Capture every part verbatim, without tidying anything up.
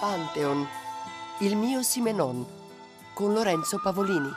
Pantheon, il mio Simenon, con Lorenzo Pavolini.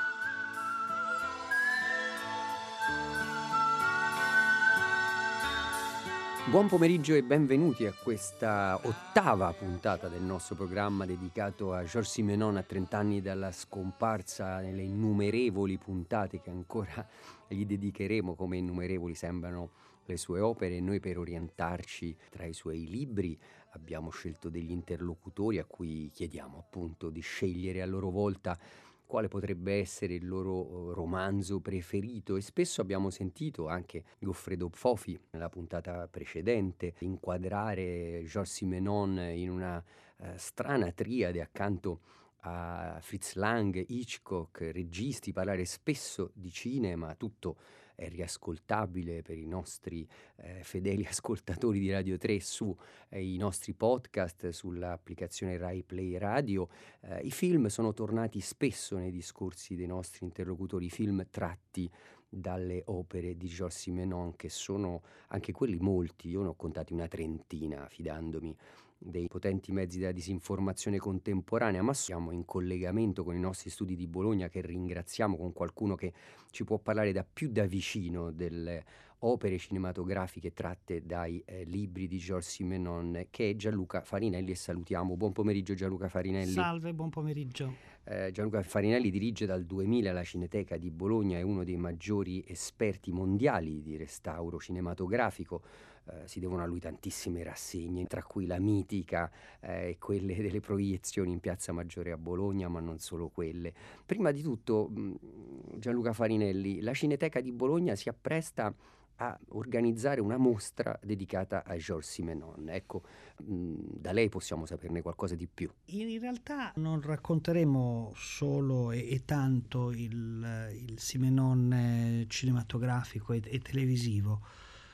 Buon pomeriggio e benvenuti a questa ottava puntata del nostro programma dedicato a Georges Simenon, a trent'anni dalla scomparsa, nelle innumerevoli puntate che ancora gli dedicheremo, come innumerevoli sembrano le sue opere. E noi, per orientarci tra i suoi libri, abbiamo scelto degli interlocutori a cui chiediamo appunto di scegliere a loro volta quale potrebbe essere il loro romanzo preferito, e spesso abbiamo sentito anche Goffredo Fofi, nella puntata precedente, inquadrare Georges Simenon in una eh, strana triade accanto a Fritz Lang, Hitchcock, registi, parlare spesso di cinema. Tutto è riascoltabile per i nostri eh, fedeli ascoltatori di Radio tre sui eh, nostri podcast, sull'applicazione Rai Play Radio. Eh, i film sono tornati spesso nei discorsi dei nostri interlocutori, i film tratti dalle opere di Georges Simenon, che sono anche quelli molti, io ne ho contati una trentina, fidandomi dei potenti mezzi della disinformazione contemporanea. Ma siamo in collegamento con i nostri studi di Bologna, che ringraziamo, con qualcuno che ci può parlare da più da vicino delle opere cinematografiche tratte dai eh, libri di Georges Simenon, che è Gianluca Farinelli, e salutiamo. Buon pomeriggio Gianluca Farinelli. Salve, buon pomeriggio. eh, Gianluca Farinelli dirige dal duemila la Cineteca di Bologna, è uno dei maggiori esperti mondiali di restauro cinematografico. Uh, si devono a lui tantissime rassegne, tra cui la mitica eh, e quelle delle proiezioni in Piazza Maggiore a Bologna, ma non solo quelle. Prima di tutto, mh, Gianluca Farinelli, la Cineteca di Bologna si appresta a organizzare una mostra dedicata a Georges Simenon. Ecco, mh, da lei possiamo saperne qualcosa di più. In realtà non racconteremo solo e, e tanto il, il Simenon cinematografico e, e televisivo.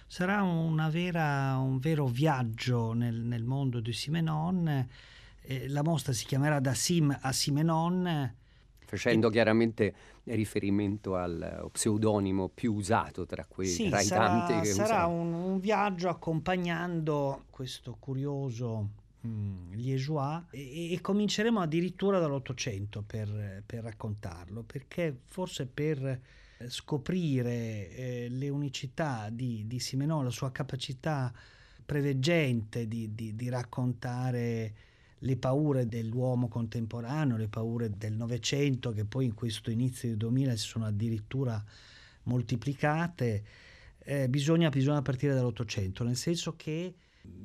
Sarà una vera, un vero viaggio nel, nel mondo di Simenon. Eh, la mostra si chiamerà Da Sim a Simenon, facendo e... chiaramente riferimento al pseudonimo più usato tra quei sì, tra i sarà, tanti che sarà un, un viaggio accompagnando questo curioso mm, liégeois, e, e cominceremo addirittura dall'Ottocento per, per raccontarlo, perché forse per scoprire eh, le unicità di, di Simenon, la sua capacità preveggente di, di, di raccontare le paure dell'uomo contemporaneo, le paure del Novecento, che poi in questo inizio del duemila si sono addirittura moltiplicate. eh, bisogna, bisogna partire dall'Ottocento, nel senso che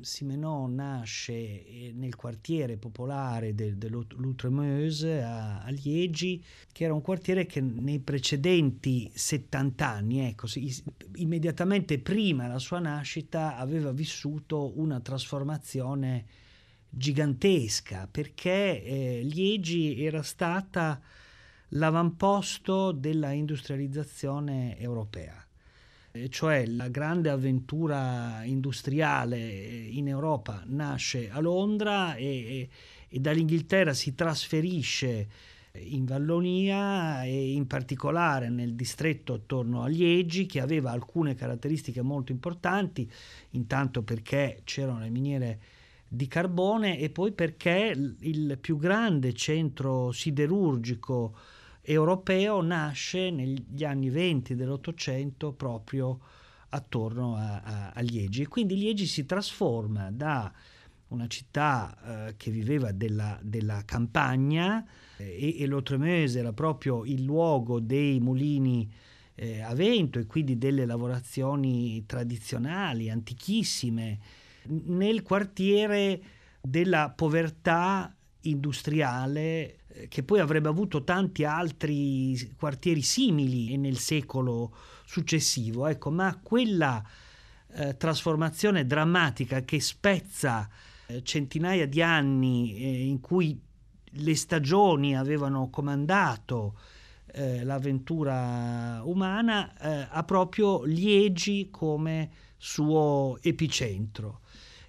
Simenon nasce nel quartiere popolare dell'Outremeuse a Liegi, che era un quartiere che nei precedenti settant'anni, ecco, immediatamente prima la sua nascita, aveva vissuto una trasformazione gigantesca, perché eh, Liegi era stata l'avamposto della industrializzazione europea. Cioè la grande avventura industriale in Europa nasce a Londra e, e, e dall'Inghilterra si trasferisce in Vallonia, e in particolare nel distretto attorno a Liegi, che aveva alcune caratteristiche molto importanti, intanto perché c'erano le miniere di carbone e poi perché il più grande centro siderurgico europeo nasce negli anni venti dell'Ottocento proprio attorno a, a, a Liegi. Quindi Liegi si trasforma da una città eh, che viveva della, della campagna, eh, e, e l'Otremese era proprio il luogo dei mulini eh, a vento e quindi delle lavorazioni tradizionali, antichissime, nel quartiere della povertà industriale, che poi avrebbe avuto tanti altri quartieri simili nel secolo successivo, ecco. Ma quella eh, trasformazione drammatica che spezza eh, centinaia di anni eh, in cui le stagioni avevano comandato eh, l'avventura umana, eh, ha proprio Liegi come suo epicentro.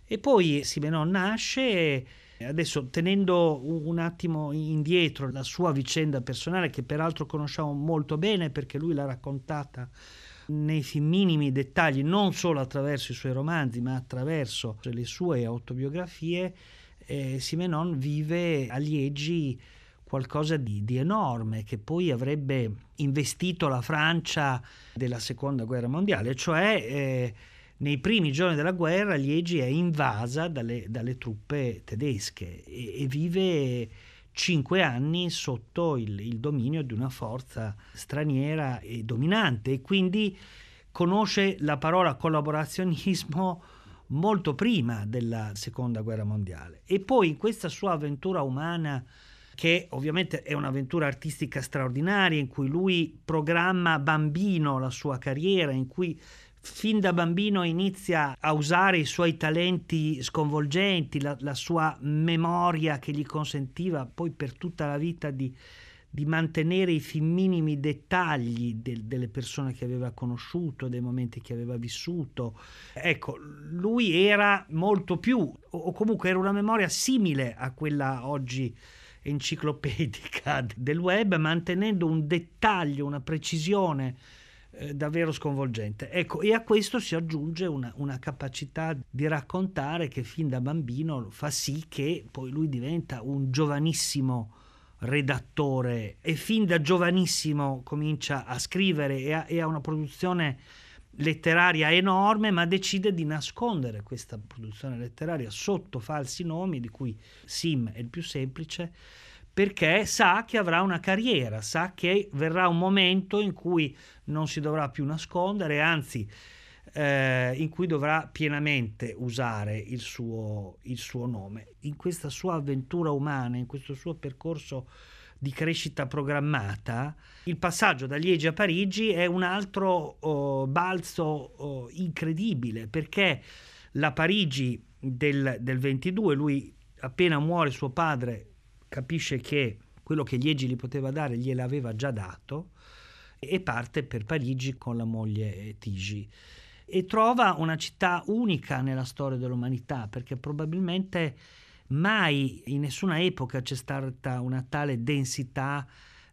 E poi Simenon nasce. Adesso, tenendo un attimo indietro la sua vicenda personale, che peraltro conosciamo molto bene perché lui l'ha raccontata nei minimi dettagli, non solo attraverso i suoi romanzi ma attraverso le sue autobiografie, eh, Simenon vive a Liegi qualcosa di, di enorme che poi avrebbe investito la Francia della seconda guerra mondiale, cioè eh, nei primi giorni della guerra Liegi è invasa dalle, dalle truppe tedesche e, e vive cinque anni sotto il, il dominio di una forza straniera e dominante, e quindi conosce la parola collaborazionismo molto prima della seconda guerra mondiale. E poi in questa sua avventura umana, che ovviamente è un'avventura artistica straordinaria, in cui lui programma bambino la sua carriera, in cui fin da bambino inizia a usare i suoi talenti sconvolgenti, la, la sua memoria che gli consentiva poi per tutta la vita di, di mantenere i fin minimi dettagli del, delle persone che aveva conosciuto, dei momenti che aveva vissuto. Ecco, lui era molto più, o, o comunque era una memoria simile a quella oggi enciclopedica del web, mantenendo un dettaglio, una precisione eh, davvero sconvolgente. Ecco, e a questo si aggiunge una, una capacità di raccontare che fin da bambino fa sì che poi lui diventa un giovanissimo redattore, e fin da giovanissimo comincia a scrivere e ha, e ha una produzione letteraria enorme, ma decide di nascondere questa produzione letteraria sotto falsi nomi, di cui Sim è il più semplice, perché sa che avrà una carriera, sa che verrà un momento in cui non si dovrà più nascondere, anzi eh, in cui dovrà pienamente usare il suo, il suo nome. In questa sua avventura umana, in questo suo percorso di crescita programmata, il passaggio da Liegi a Parigi è un altro oh, balzo oh, incredibile, perché la Parigi del, del ventidue, lui appena muore suo padre capisce che quello che Liegi gli poteva dare gliel'aveva già dato, e parte per Parigi con la moglie Tigi, e trova una città unica nella storia dell'umanità, perché probabilmente mai in nessuna epoca c'è stata una tale densità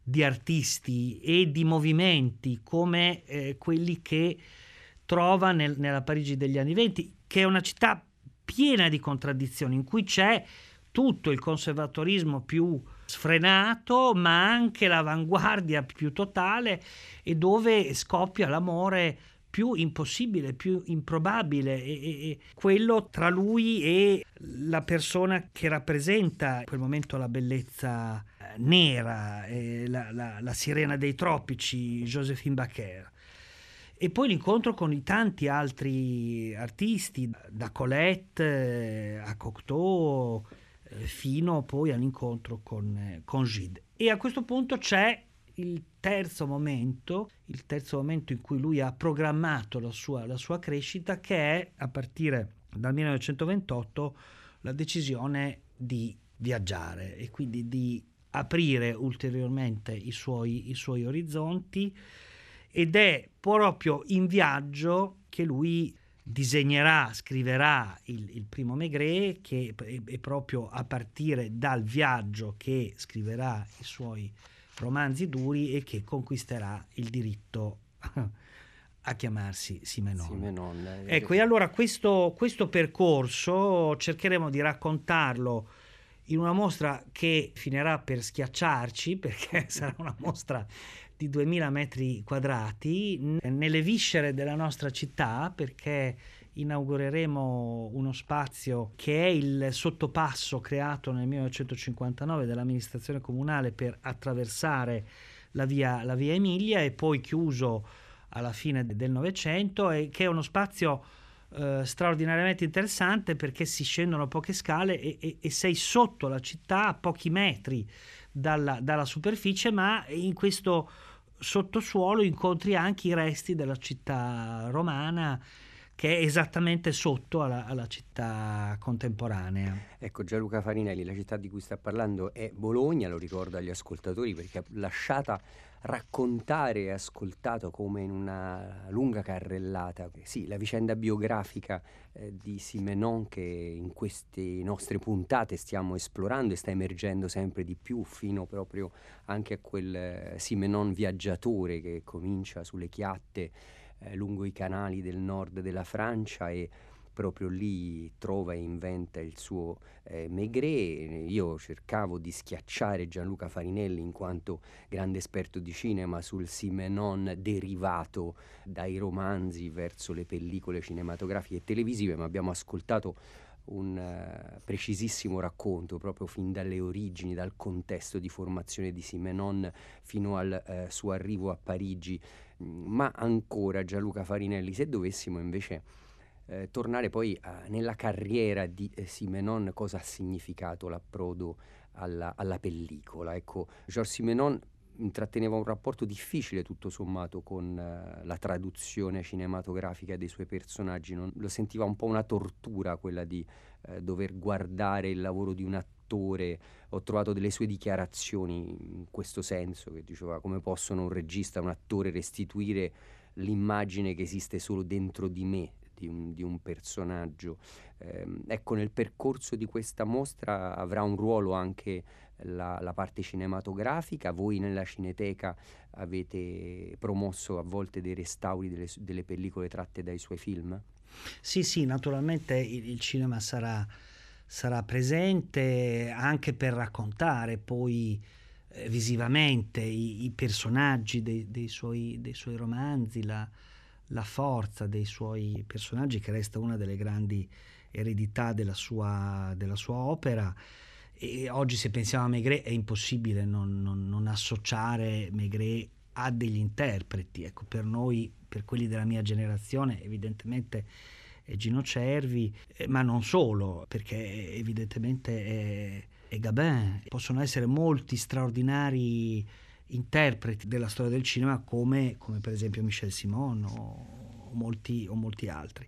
di artisti e di movimenti come eh, quelli che trova nel, nella Parigi degli anni venti, che è una città piena di contraddizioni, in cui c'è tutto il conservatorismo più sfrenato, ma anche l'avanguardia più totale, e dove scoppia l'amore più impossibile, più improbabile, e, e, e quello tra lui e la persona che rappresenta in quel momento la bellezza nera, eh, la, la, la sirena dei tropici, Josephine Baker. E poi l'incontro con i tanti altri artisti, da Colette a Cocteau, fino poi all'incontro con, con Gide. E a questo punto c'è il terzo momento, il terzo momento in cui lui ha programmato la sua, la sua crescita, che è, a partire dal millenovecentoventotto, la decisione di viaggiare e quindi di aprire ulteriormente i suoi, i suoi orizzonti, ed è proprio in viaggio che lui disegnerà, scriverà il, il primo Maigret, che è, è proprio a partire dal viaggio che scriverà i suoi romanzi duri e che conquisterà il diritto a chiamarsi Simenon. Simenon eh. Ecco, e allora questo, questo percorso cercheremo di raccontarlo in una mostra che finirà per schiacciarci, perché sarà una mostra di duemila metri quadrati nelle viscere della nostra città, perché inaugureremo uno spazio che è il sottopasso creato nel millenovecentocinquantanove dall'amministrazione comunale per attraversare la via, la via Emilia, e poi chiuso alla fine del Novecento, e che è uno spazio eh, straordinariamente interessante, perché si scendono poche scale e, e, e sei sotto la città a pochi metri dalla, dalla superficie, ma in questo sottosuolo incontri anche i resti della città romana, che è esattamente sotto alla, alla città contemporanea. Ecco, Gianluca Farinelli, la città di cui sta parlando è Bologna, lo ricordo agli ascoltatori, perché lasciata raccontare e ascoltato come in una lunga carrellata, sì, la vicenda biografica eh, di Simenon, che in queste nostre puntate stiamo esplorando e sta emergendo sempre di più, fino proprio anche a quel eh, Simenon viaggiatore che comincia sulle chiatte lungo i canali del nord della Francia e proprio lì trova e inventa il suo eh, Maigret. Io cercavo di schiacciare Gianluca Farinelli in quanto grande esperto di cinema sul Simenon derivato dai romanzi verso le pellicole cinematografiche e televisive, ma abbiamo ascoltato un uh, precisissimo racconto proprio fin dalle origini, dal contesto di formazione di Simenon fino al uh, suo arrivo a Parigi. Ma ancora Gianluca Farinelli, se dovessimo invece uh, tornare poi uh, nella carriera di uh, Simenon, cosa ha significato l'approdo alla, alla pellicola? Ecco, Georges Simenon intratteneva un rapporto difficile tutto sommato con eh, la traduzione cinematografica dei suoi personaggi. Non, lo sentiva un po' una tortura quella di eh, dover guardare il lavoro di un attore. Ho trovato delle sue dichiarazioni in questo senso, che diceva: come possono un regista, un attore restituire l'immagine che esiste solo dentro di me, di un, di un personaggio. Eh, ecco, nel percorso di questa mostra avrà un ruolo anche La, la parte cinematografica. Voi nella Cineteca avete promosso a volte dei restauri delle, delle pellicole tratte dai suoi film? Sì, sì, naturalmente il, il cinema sarà, sarà presente anche per raccontare poi eh, visivamente i, i personaggi dei, dei, suoi, dei suoi romanzi, la, la forza dei suoi personaggi, che resta una delle grandi eredità della sua, della sua opera. E oggi, se pensiamo a Maigret, è impossibile non, non, non associare Maigret a degli interpreti. Ecco, per noi, per quelli della mia generazione, evidentemente è Gino Cervi, eh, ma non solo, perché evidentemente è, è Gabin. Possono essere molti straordinari interpreti della storia del cinema, come, come per esempio Michel Simon o, o, molti, o molti altri.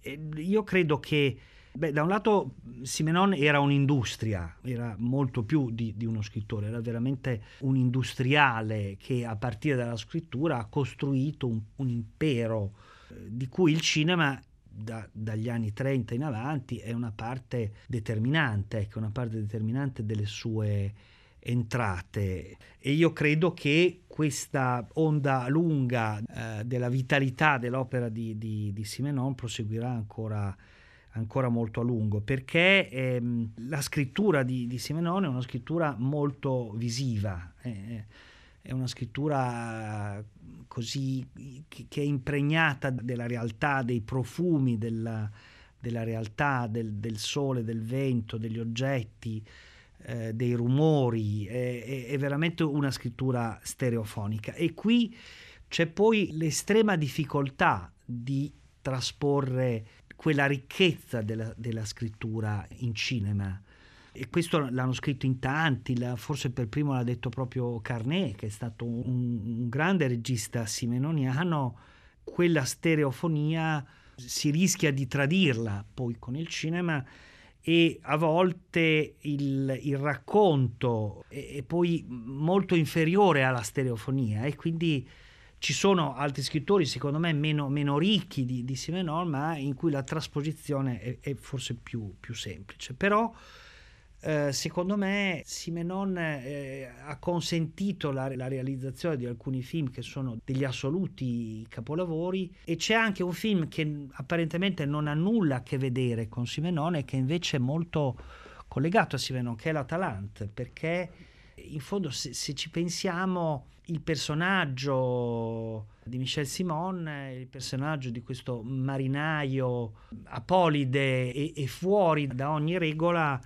E io credo che Beh, da un lato Simenon era un'industria, era molto più di, di uno scrittore, era veramente un industriale che a partire dalla scrittura ha costruito un, un impero eh, di cui il cinema da, dagli anni trenta in avanti è una parte determinante, ecco, una parte determinante delle sue entrate. E io credo che questa onda lunga eh, della vitalità dell'opera di, di, di Simenon proseguirà ancora ancora molto a lungo, perché ehm, la scrittura di, di Simenon è una scrittura molto visiva, eh, è una scrittura così che, che è impregnata della realtà, dei profumi della, della realtà, del, del sole, del vento, degli oggetti, eh, dei rumori. È, è veramente una scrittura stereofonica. E qui c'è poi l'estrema difficoltà di trasporre quella ricchezza della, della scrittura in cinema, e questo l'hanno scritto in tanti, la, forse per primo l'ha detto proprio Carné, che è stato un, un grande regista simenoniano. Quella stereofonia si rischia di tradirla poi con il cinema, e a volte il, il racconto è, è poi molto inferiore alla stereofonia, e quindi ci sono altri scrittori, secondo me, meno, meno ricchi di, di Simenon, ma in cui la trasposizione è, è forse più, più semplice. Però, eh, secondo me, Simenon eh, ha consentito la, la realizzazione di alcuni film che sono degli assoluti capolavori, e c'è anche un film che apparentemente non ha nulla a che vedere con Simenon e che invece è molto collegato a Simenon, che è L'Atalante, perché in fondo, se, se ci pensiamo, il personaggio di Michel Simon, il personaggio di questo marinaio apolide e, e fuori da ogni regola,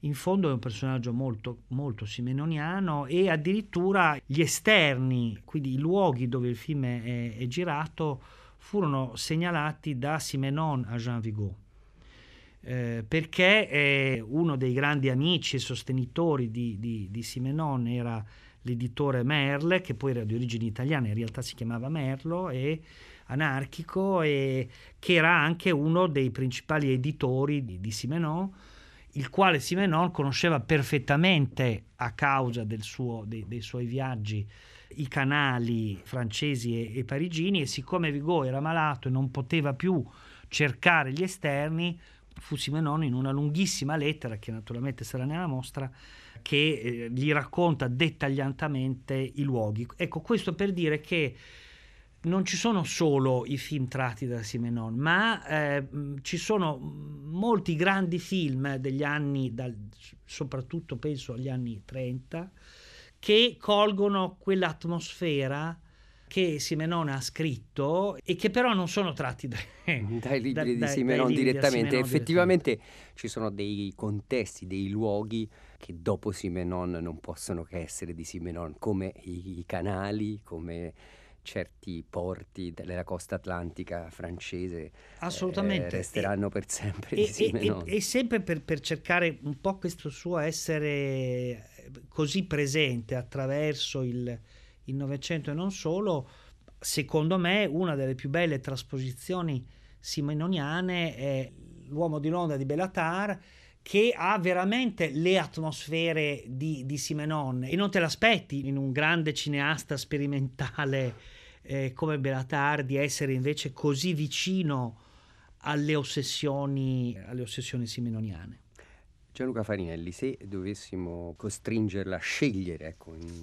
in fondo è un personaggio molto, molto simenoniano, e addirittura gli esterni, quindi i luoghi dove il film è, è girato, furono segnalati da Simenon a Jean Vigo. Eh, perché eh, uno dei grandi amici e sostenitori di, di, di Simenon era l'editore Merle, che poi era di origini italiane, in realtà si chiamava Merlo, e anarchico, e che era anche uno dei principali editori di, di Simenon, il quale Simenon conosceva perfettamente, a causa del suo, dei, dei suoi viaggi, i canali francesi e, e parigini, e siccome Vigo era malato e non poteva più cercare gli esterni, fu Simenon, in una lunghissima lettera, che naturalmente sarà nella mostra, che eh, gli racconta dettagliatamente i luoghi. Ecco, questo per dire che non ci sono solo i film tratti da Simenon, ma eh, ci sono molti grandi film degli anni, dal, soprattutto penso agli anni trenta, che colgono quell'atmosfera che Simenon ha scritto e che però non sono tratti da, dai libri da, di da, Simenon libri direttamente. Simenon Effettivamente direttamente. Ci sono dei contesti, dei luoghi che dopo Simenon non possono che essere di Simenon, come i, i canali, come certi porti della costa atlantica francese. Assolutamente. Eh, resteranno e, per sempre e, di Simenon. E, e sempre per, per cercare un po' questo suo essere così presente attraverso il il Novecento e non solo, secondo me una delle più belle trasposizioni simenoniane è L'uomo di Londra di Bellatar, che ha veramente le atmosfere di, di Simenon e non te l'aspetti in un grande cineasta sperimentale eh, come Bellatar di essere invece così vicino alle ossessioni, alle ossessioni simenoniane. Gianluca Farinelli, se dovessimo costringerla a scegliere, ecco, in...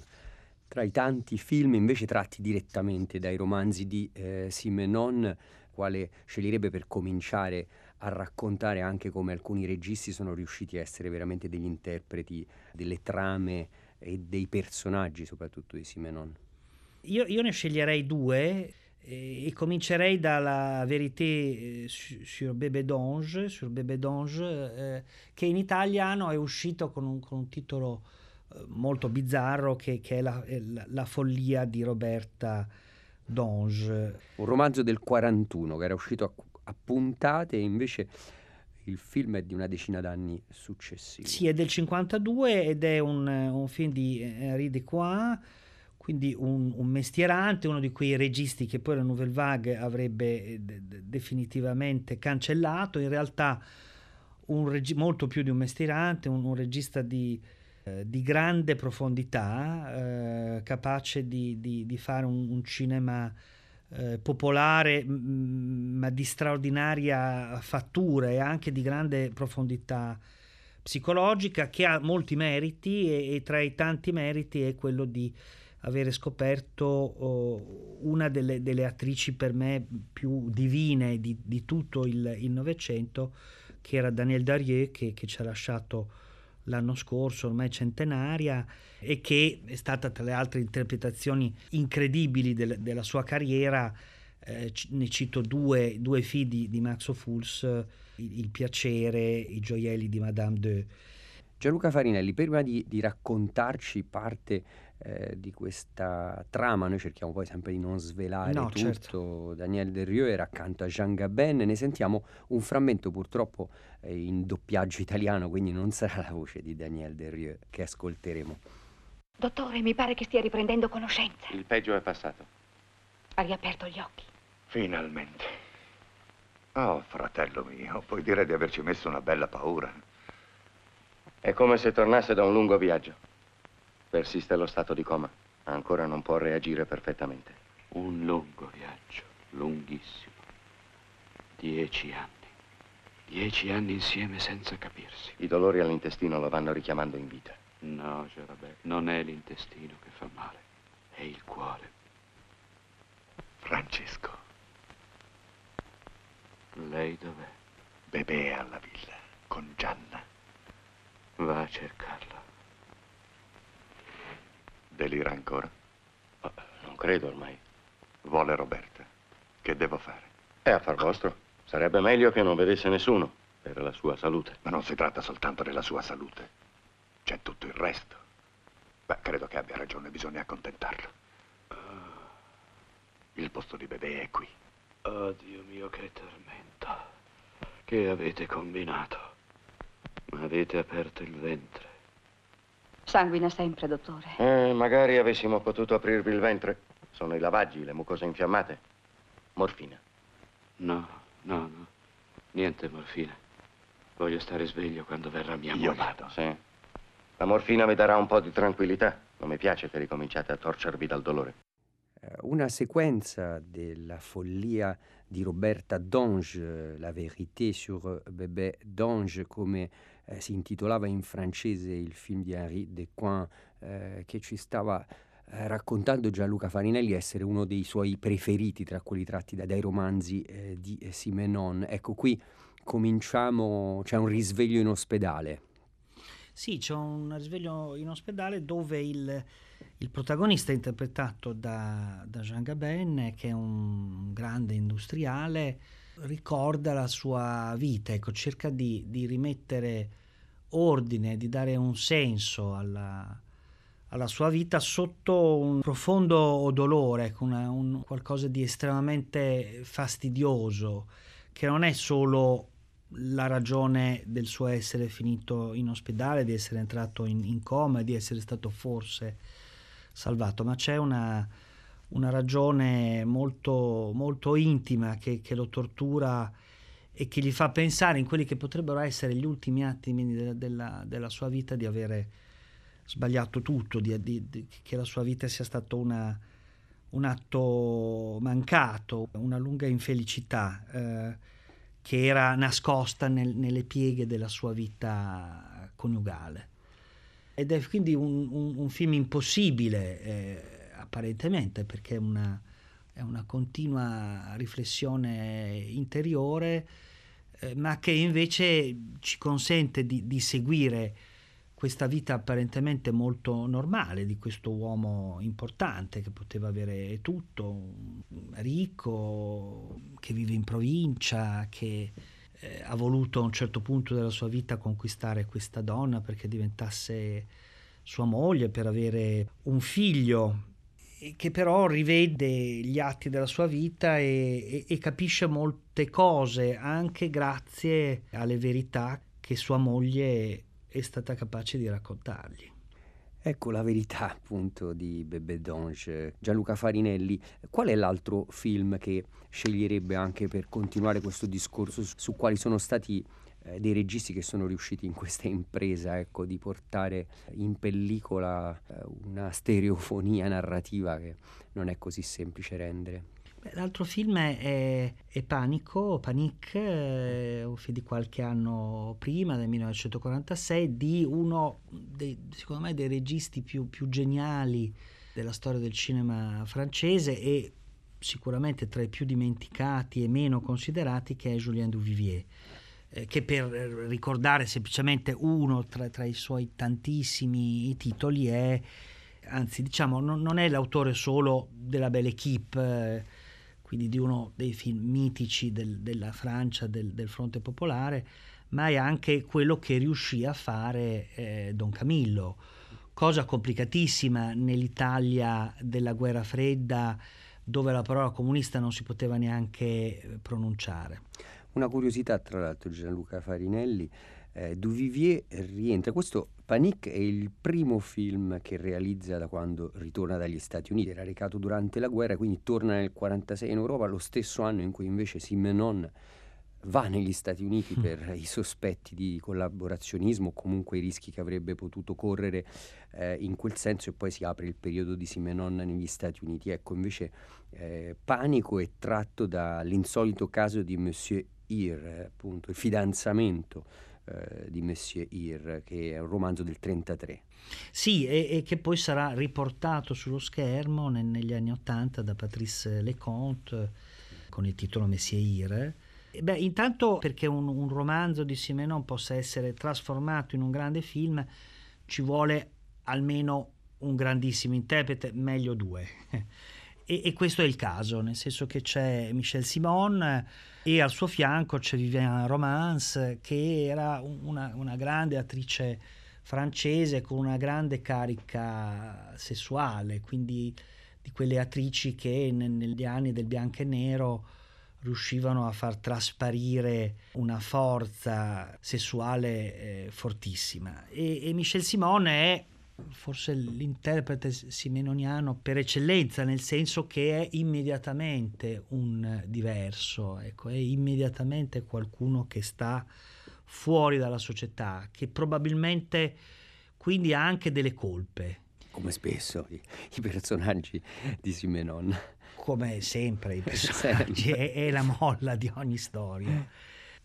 tra i tanti film invece tratti direttamente dai romanzi di eh, Simenon, quale sceglierebbe per cominciare a raccontare anche come alcuni registi sono riusciti a essere veramente degli interpreti delle trame e dei personaggi soprattutto di Simenon? Io, io ne sceglierei due e, e comincerei dalla Vérité sur Bébé Donge, sur Bébé Donge eh, che in italiano è uscito con un, con un titolo molto bizzarro che, che è la, la, la follia di Roberta Donge. Un romanzo del quarantuno che era uscito a, a puntate, e invece il film è di una decina d'anni successivi. Sì, è del cinquantadue ed è un, un film di Henri Decoin, quindi un, un mestierante, uno di quei registi che poi la Nouvelle Vague avrebbe de- de- definitivamente cancellato. In realtà un reg- molto più di un mestierante, un, un regista di di grande profondità, eh, capace di, di, di fare un, un cinema eh, popolare, mh, ma di straordinaria fattura e anche di grande profondità psicologica, che ha molti meriti e, e tra i tanti meriti è quello di avere scoperto oh, una delle, delle attrici per me più divine di, di tutto il, il Novecento, che era Danielle Darrieux, che, che ci ha lasciato l'anno scorso, ormai centenaria, e che è stata tra le altre interpretazioni incredibili del, della sua carriera. Eh, ne cito due, due film di, di Max Ophuls, il, il piacere, I gioielli di Madame Deux. Gianluca Farinelli, prima di, di raccontarci parte eh, di questa trama, noi cerchiamo poi sempre di non svelare no, tutto, certo. Danielle Darrieux era accanto a Jean Gabin, ne sentiamo un frammento purtroppo eh, in doppiaggio italiano, quindi non sarà la voce di Danielle Darrieux che ascolteremo. Dottore, mi pare che stia riprendendo conoscenza. Il peggio è passato. Ha riaperto gli occhi. Finalmente. Oh, fratello mio, puoi dire di averci messo una bella paura. È come se tornasse da un lungo viaggio. Persiste lo stato di coma. Ancora non può reagire perfettamente. Un lungo viaggio, lunghissimo. Dieci anni. Dieci anni insieme senza capirsi. I dolori all'intestino lo vanno richiamando in vita. No, Gerabè, non è l'intestino che fa male. È il cuore. Francesco. Lei dov'è? Bebè è alla villa, con Gianna. Va a cercarla. Delira ancora? Oh, non credo ormai. Vuole Roberta. Che devo fare? È affar vostro. Sarebbe meglio che non vedesse nessuno, per la sua salute. Ma non si tratta soltanto della sua salute. C'è tutto il resto. Beh, credo che abbia ragione, bisogna accontentarlo. Oh. Il posto di Bebè è qui. Oh, Dio mio, che tormento. Che avete combinato? Avete aperto il ventre. Sanguina sempre, dottore. Eh, magari avessimo potuto aprirvi il ventre. Sono i lavaggi, le mucose infiammate. Morfina. No, no, no. Niente morfina. Voglio stare sveglio quando verrà mia moglie. Io vado. Sì. La morfina mi darà un po' di tranquillità. Non mi piace che ricominciate a torcervi dal dolore. Una sequenza della follia di Roberta Donge, La Vérité sur Bébé Donge, come eh, si intitolava in francese il film di Henri Decoin, eh, che ci stava eh, raccontando Gianluca Farinelli essere uno dei suoi preferiti tra quelli tratti da, dai romanzi eh, di Simenon. Ecco, qui cominciamo, c'è un risveglio in ospedale. Sì, c'è un risveglio in ospedale dove il, il protagonista è interpretato da, da Jean Gabin, che è un grande industriale, ricorda la sua vita, ecco, cerca di, di rimettere ordine, di dare un senso alla, alla sua vita sotto un profondo dolore, ecco, una, un qualcosa di estremamente fastidioso, che non è solo la ragione del suo essere finito in ospedale, di essere entrato in, in coma, di essere stato forse salvato, ma c'è una, una ragione molto, molto intima che, che lo tortura e che gli fa pensare in quelli che potrebbero essere gli ultimi attimi de, della, della sua vita di avere sbagliato tutto, di, di, di, che la sua vita sia stato una, un atto mancato, una lunga infelicità eh, che era nascosta nel, nelle pieghe della sua vita coniugale. Ed è quindi un, un, un film impossibile, eh, apparentemente, perché è una, è una continua riflessione interiore, eh, ma che invece ci consente di, di seguire questa vita apparentemente molto normale di questo uomo importante che poteva avere tutto, ricco, che vive in provincia, che eh, ha voluto a un certo punto della sua vita conquistare questa donna perché diventasse sua moglie, per avere un figlio, che però rivede gli atti della sua vita e, e, e capisce molte cose anche grazie alle verità che sua moglie è stata capace di raccontargli. Ecco la verità, appunto, di Bébé Donge. Gianluca Farinelli, qual è l'altro film che sceglierebbe anche per continuare questo discorso su, su quali sono stati eh, dei registi che sono riusciti in questa impresa, ecco, di portare in pellicola eh, una stereofonia narrativa che non è così semplice rendere? Beh, l'altro film è, è Panico, Panique, eh, un film di qualche anno prima, del millenovecentoquarantasei, di uno dei, secondo me, dei registi più, più geniali della storia del cinema francese e sicuramente tra i più dimenticati e meno considerati, che è Julien Duvivier, eh, che per ricordare semplicemente uno tra, tra i suoi tantissimi titoli è, anzi diciamo, non, non è l'autore solo della Belle Équipe, eh, quindi di uno dei film mitici del, della Francia, del, del Fronte Popolare, ma è anche quello che riuscì a fare eh, Don Camillo, cosa complicatissima nell'Italia della Guerra Fredda, dove la parola comunista non si poteva neanche pronunciare. Una curiosità, tra l'altro, Gianluca Farinelli, eh, Duvivier rientra, questo Panique è il primo film che realizza da quando ritorna dagli Stati Uniti, era recato durante la guerra, quindi torna nel quarantasei in Europa, lo stesso anno in cui invece Simenon va negli Stati Uniti per i sospetti di collaborazionismo, comunque i rischi che avrebbe potuto correre eh, in quel senso, e poi si apre il periodo di Simenon negli Stati Uniti. Ecco, invece eh, Panico è tratto dall'insolito caso di Monsieur Hire, appunto il fidanzamento di Monsieur Hire, che è un romanzo del trentatré. Sì, e, e che poi sarà riportato sullo schermo nel, negli anni ottanta da Patrice Leconte con il titolo Monsieur Hire. E beh, intanto perché un, un romanzo di Simenon possa essere trasformato in un grande film ci vuole almeno un grandissimo interprete, meglio due. E, e questo è il caso, nel senso che c'è Michel Simon e al suo fianco c'è Viviane Romance, che era una, una grande attrice francese con una grande carica sessuale, quindi di quelle attrici che ne, negli anni del bianco e nero riuscivano a far trasparire una forza sessuale eh, fortissima. E, e Michel Simon è forse l'interprete simenoniano per eccellenza, nel senso che è immediatamente un diverso, ecco, è immediatamente qualcuno che sta fuori dalla società, che probabilmente quindi ha anche delle colpe. Come spesso i, i personaggi di Simenon. Come sempre i personaggi, è, è la molla di ogni storia.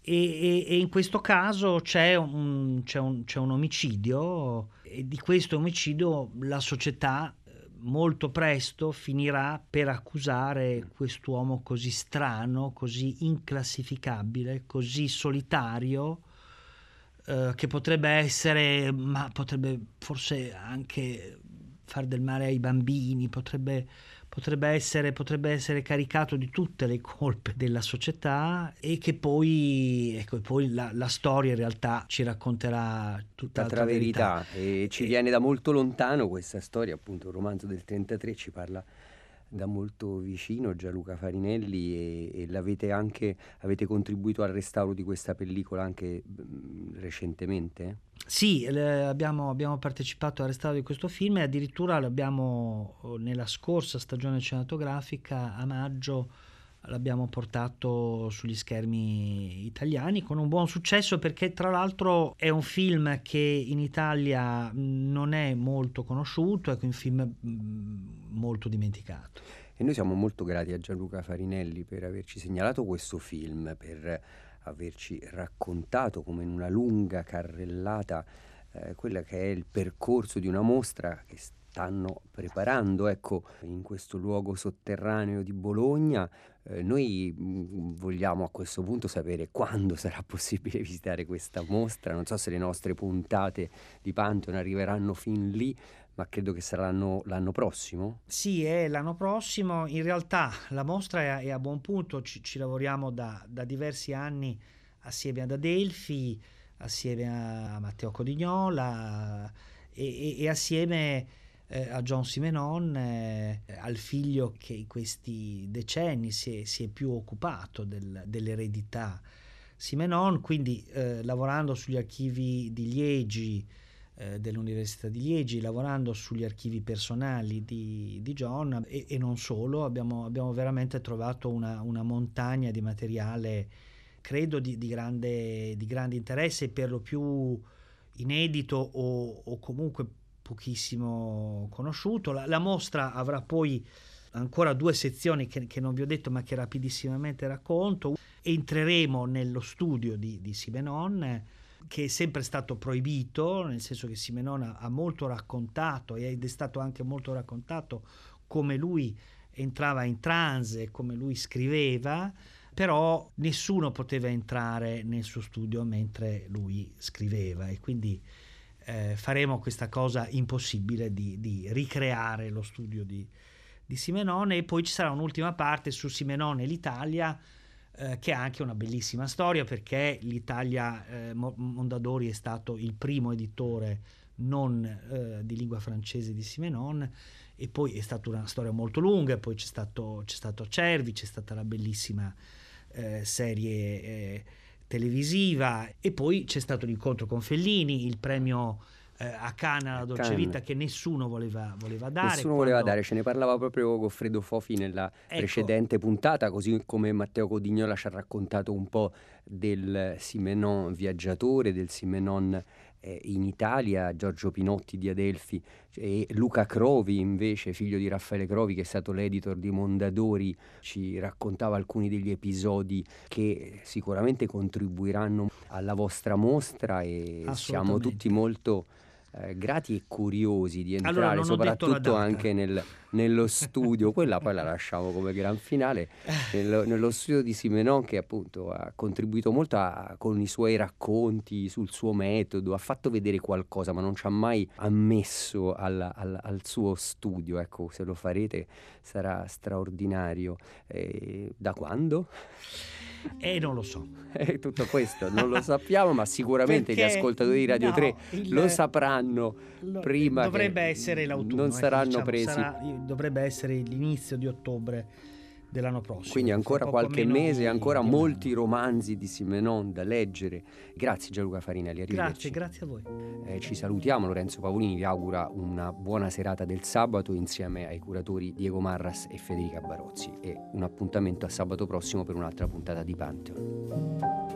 E, e, e in questo caso c'è un, c'è un, c'è un omicidio, e di questo omicidio la società molto presto finirà per accusare quest'uomo così strano, così inclassificabile, così solitario, eh, che potrebbe essere, ma potrebbe forse anche far del male ai bambini, potrebbe, potrebbe essere, potrebbe essere caricato di tutte le colpe della società, e che poi, ecco, poi la, la storia in realtà ci racconterà tutt'altra verità. verità. E ci e... viene da molto lontano questa storia, appunto, il romanzo del trentatré ci parla da molto vicino. Gianluca Farinelli, e, e l'avete anche, avete contribuito al restauro di questa pellicola anche mh, recentemente? Sì, eh, abbiamo, abbiamo partecipato al restauro di questo film, e addirittura l'abbiamo, nella scorsa stagione cinematografica, a maggio, l'abbiamo portato sugli schermi italiani con un buon successo, perché tra l'altro è un film che in Italia non è molto conosciuto, è un film molto dimenticato. E noi siamo molto grati a Gianluca Farinelli per averci segnalato questo film, per averci raccontato come in una lunga carrellata eh, quella che è il percorso di una mostra che stanno preparando, ecco, in questo luogo sotterraneo di Bologna. Eh, noi vogliamo a questo punto sapere quando sarà possibile visitare questa mostra. Non so se le nostre puntate di Pantheon arriveranno fin lì, ma credo che saranno l'anno prossimo. Sì, è l'anno prossimo. In realtà la mostra è a, è a buon punto, ci, ci lavoriamo da, da diversi anni assieme ad Adelphi, assieme a Matteo Codignola e, e, e assieme eh, a Georges Simenon, eh, al figlio che in questi decenni si è, si è più occupato del, dell'eredità Simenon, quindi eh, lavorando sugli archivi di Liegi, dell'Università di Liegi, lavorando sugli archivi personali di, di John e, e non solo, abbiamo, abbiamo veramente trovato una, una montagna di materiale, credo di, di, grande, di grande interesse, per lo più inedito o, o comunque pochissimo conosciuto. La, la mostra avrà poi ancora due sezioni che, che non vi ho detto, ma che rapidissimamente racconto. Entreremo nello studio di, di Simenon, che è sempre stato proibito, nel senso che Simenon ha, ha molto raccontato, ed è stato anche molto raccontato, come lui entrava in trance, come lui scriveva, però nessuno poteva entrare nel suo studio mentre lui scriveva, e quindi eh, faremo questa cosa impossibile di, di ricreare lo studio di, di Simenon. E poi ci sarà un'ultima parte su Simenon e l'Italia, che ha anche una bellissima storia, perché l'Italia, eh, Mondadori è stato il primo editore non eh, di lingua francese di Simenon, e poi è stata una storia molto lunga, poi c'è stato, c'è stato Cervi, c'è stata la bellissima eh, serie eh, televisiva, e poi c'è stato l'incontro con Fellini, il premio a Cana, la dolce vita, che nessuno voleva, voleva dare. Nessuno quando... voleva dare, ce ne parlava proprio Goffredo Fofi nella ecco. precedente puntata, così come Matteo Codignola ci ha raccontato un po' del Simenon viaggiatore, del Simenon eh, in Italia, Giorgio Pinotti di Adelphi e Luca Crovi, invece, figlio di Raffaele Crovi, che è stato l'editor di Mondadori, ci raccontava alcuni degli episodi che sicuramente contribuiranno alla vostra mostra, e siamo tutti molto Eh, grati e curiosi di entrare, allora, soprattutto anche nel, nello studio, quella poi la lasciamo come gran finale, nello, nello studio di Simenon, che appunto ha contribuito molto a, con i suoi racconti sul suo metodo, ha fatto vedere qualcosa, ma non ci ha mai ammesso alla, alla, al suo studio. Ecco, se lo farete sarà straordinario. Eh, da quando? E non lo so. E tutto questo non lo sappiamo, ma sicuramente perché gli ascoltatori di Radio no, tre il, lo sapranno lo, prima. Dovrebbe che essere l'autunno. Non saranno diciamo, presi. Sarà, dovrebbe essere l'inizio di ottobre dell'anno prossimo. Quindi ancora qualche mese, di, ancora di molti romanzi di Simenon da leggere. Grazie Gianluca Farinelli, arrivederci. Grazie, grazie a voi. Eh, ci salutiamo, Lorenzo Pavolini vi augura una buona serata del sabato insieme ai curatori Diego Marras e Federica Barozzi, e un appuntamento a sabato prossimo per un'altra puntata di Pantheon.